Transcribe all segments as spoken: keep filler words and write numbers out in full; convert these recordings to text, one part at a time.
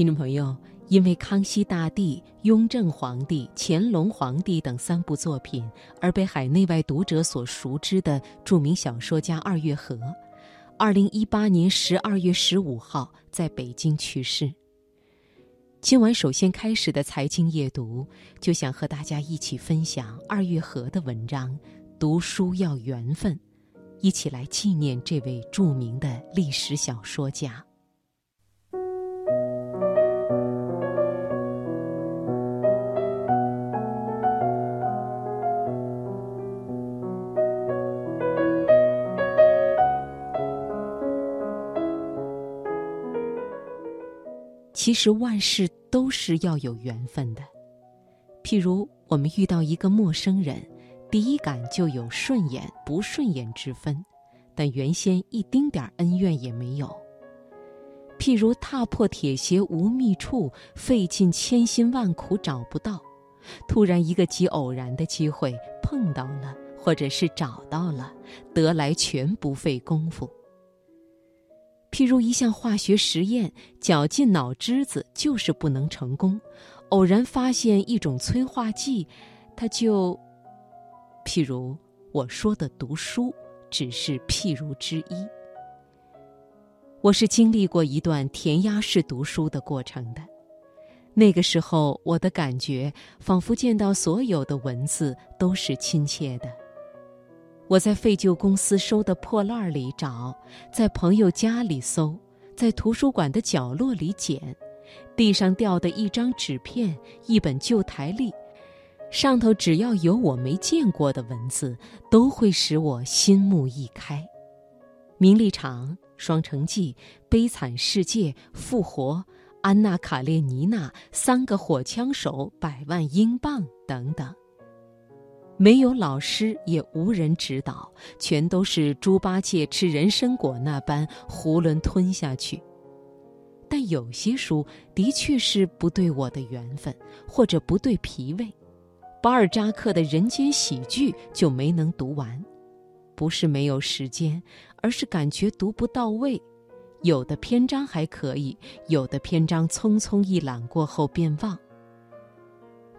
听众朋友，因为康熙大帝、雍正皇帝、乾隆皇帝等三部作品而被海内外读者所熟知的著名小说家二月河，二零一八年十二月十五号在北京去世。今晚首先开始的财经夜读，就想和大家一起分享二月河的文章《读书要缘分》，一起来纪念这位著名的历史小说家。其实万事都是要有缘分的，譬如我们遇到一个陌生人，第一感就有顺眼不顺眼之分，但原先一丁点恩怨也没有。譬如踏破铁鞋无觅处，费尽千辛万苦找不到，突然一个极偶然的机会碰到了，或者是找到了，得来全不费功夫。譬如一项化学实验，绞尽脑汁子就是不能成功，偶然发现一种催化剂，它就……譬如我说的读书，只是譬如之一。我是经历过一段填鸭式读书的过程的，那个时候我的感觉仿佛见到所有的文字都是亲切的。我在废旧公司收的破烂里找，在朋友家里搜，在图书馆的角落里捡，地上掉的一张纸片，一本旧台历，上头只要有我没见过的文字，都会使我心目一开。名利场、双城记、悲惨世界、复活、安娜卡列尼娜、三个火枪手、百万英镑等等。没有老师，也无人指导，全都是猪八戒吃人参果那般囫囵吞下去。但有些书的确是不对我的缘分，或者不对脾胃。巴尔扎克的《人间喜剧》就没能读完，不是没有时间，而是感觉读不到位。有的篇章还可以，有的篇章匆匆一览过后便忘。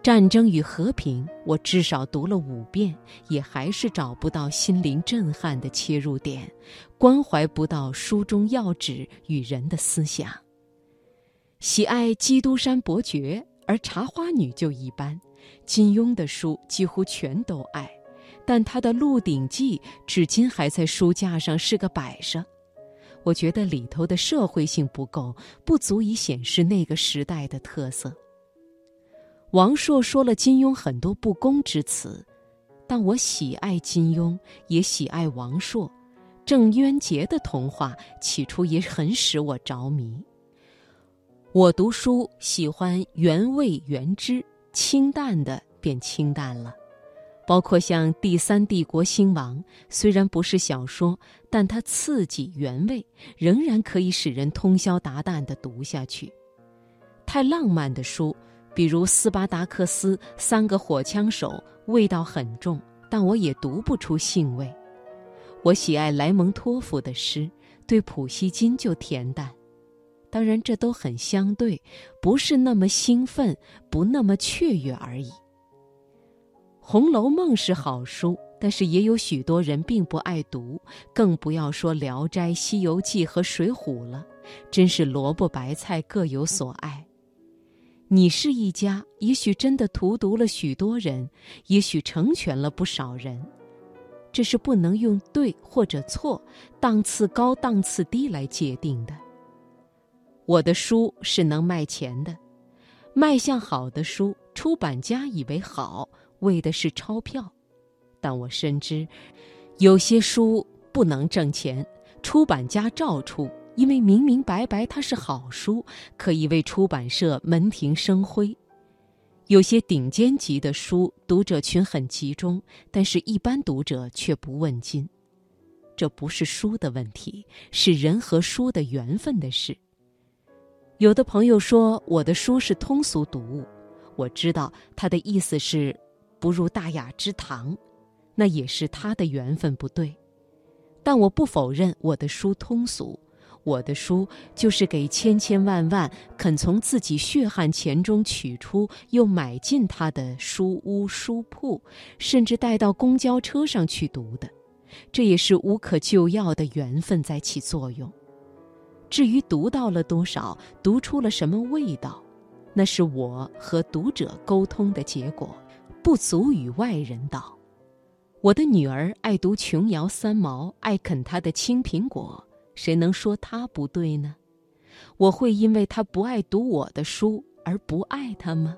《战争与和平》我至少读了五遍，也还是找不到心灵震撼的切入点，关怀不到书中要旨与人的思想。喜爱基督山伯爵，而茶花女就一般。金庸的书几乎全都爱，但他的《鹿鼎记》至今还在书架上是个摆设。我觉得里头的社会性不够，不足以显示那个时代的特色。王朔说了金庸很多不公之词，但我喜爱金庸，也喜爱王朔。郑渊洁的童话起初也很使我着迷。我读书喜欢原味原汁，清淡的便清淡了。包括像《第三帝国兴亡》，虽然不是小说，但它刺激原味，仍然可以使人通宵达旦地读下去。太浪漫的书，比如斯巴达克斯、三个火枪手，味道很重，但我也读不出兴味。我喜爱莱蒙托夫的诗，对普希金就恬淡。当然这都很相对，不是那么兴奋，不那么雀跃而已。《红楼梦》是好书，但是也有许多人并不爱读，更不要说《聊斋》《西游记》和《水浒》了，真是萝卜白菜各有所爱。你是一家，也许真的荼毒了许多人，也许成全了不少人。这是不能用对或者错、档次高档次低来界定的。我的书是能卖钱的，卖相好的书，出版家以为好，为的是钞票。但我深知，有些书不能挣钱，出版家照出。因为明明白白它是好书，可以为出版社门庭生辉。有些顶尖级的书，读者群很集中，但是一般读者却不问津。这不是书的问题，是人和书的缘分的事。有的朋友说我的书是通俗读物，我知道他的意思是不入大雅之堂，那也是他的缘分不对。但我不否认我的书通俗，我的书就是给千千万万肯从自己血汗钱中取出又买进他的书屋书铺，甚至带到公交车上去读的。这也是无可救药的缘分在起作用。至于读到了多少，读出了什么味道，那是我和读者沟通的结果，不足与外人道。我的女儿爱读琼瑶三毛，爱啃她的青苹果，谁能说她不对呢？我会因为她不爱读我的书而不爱她吗？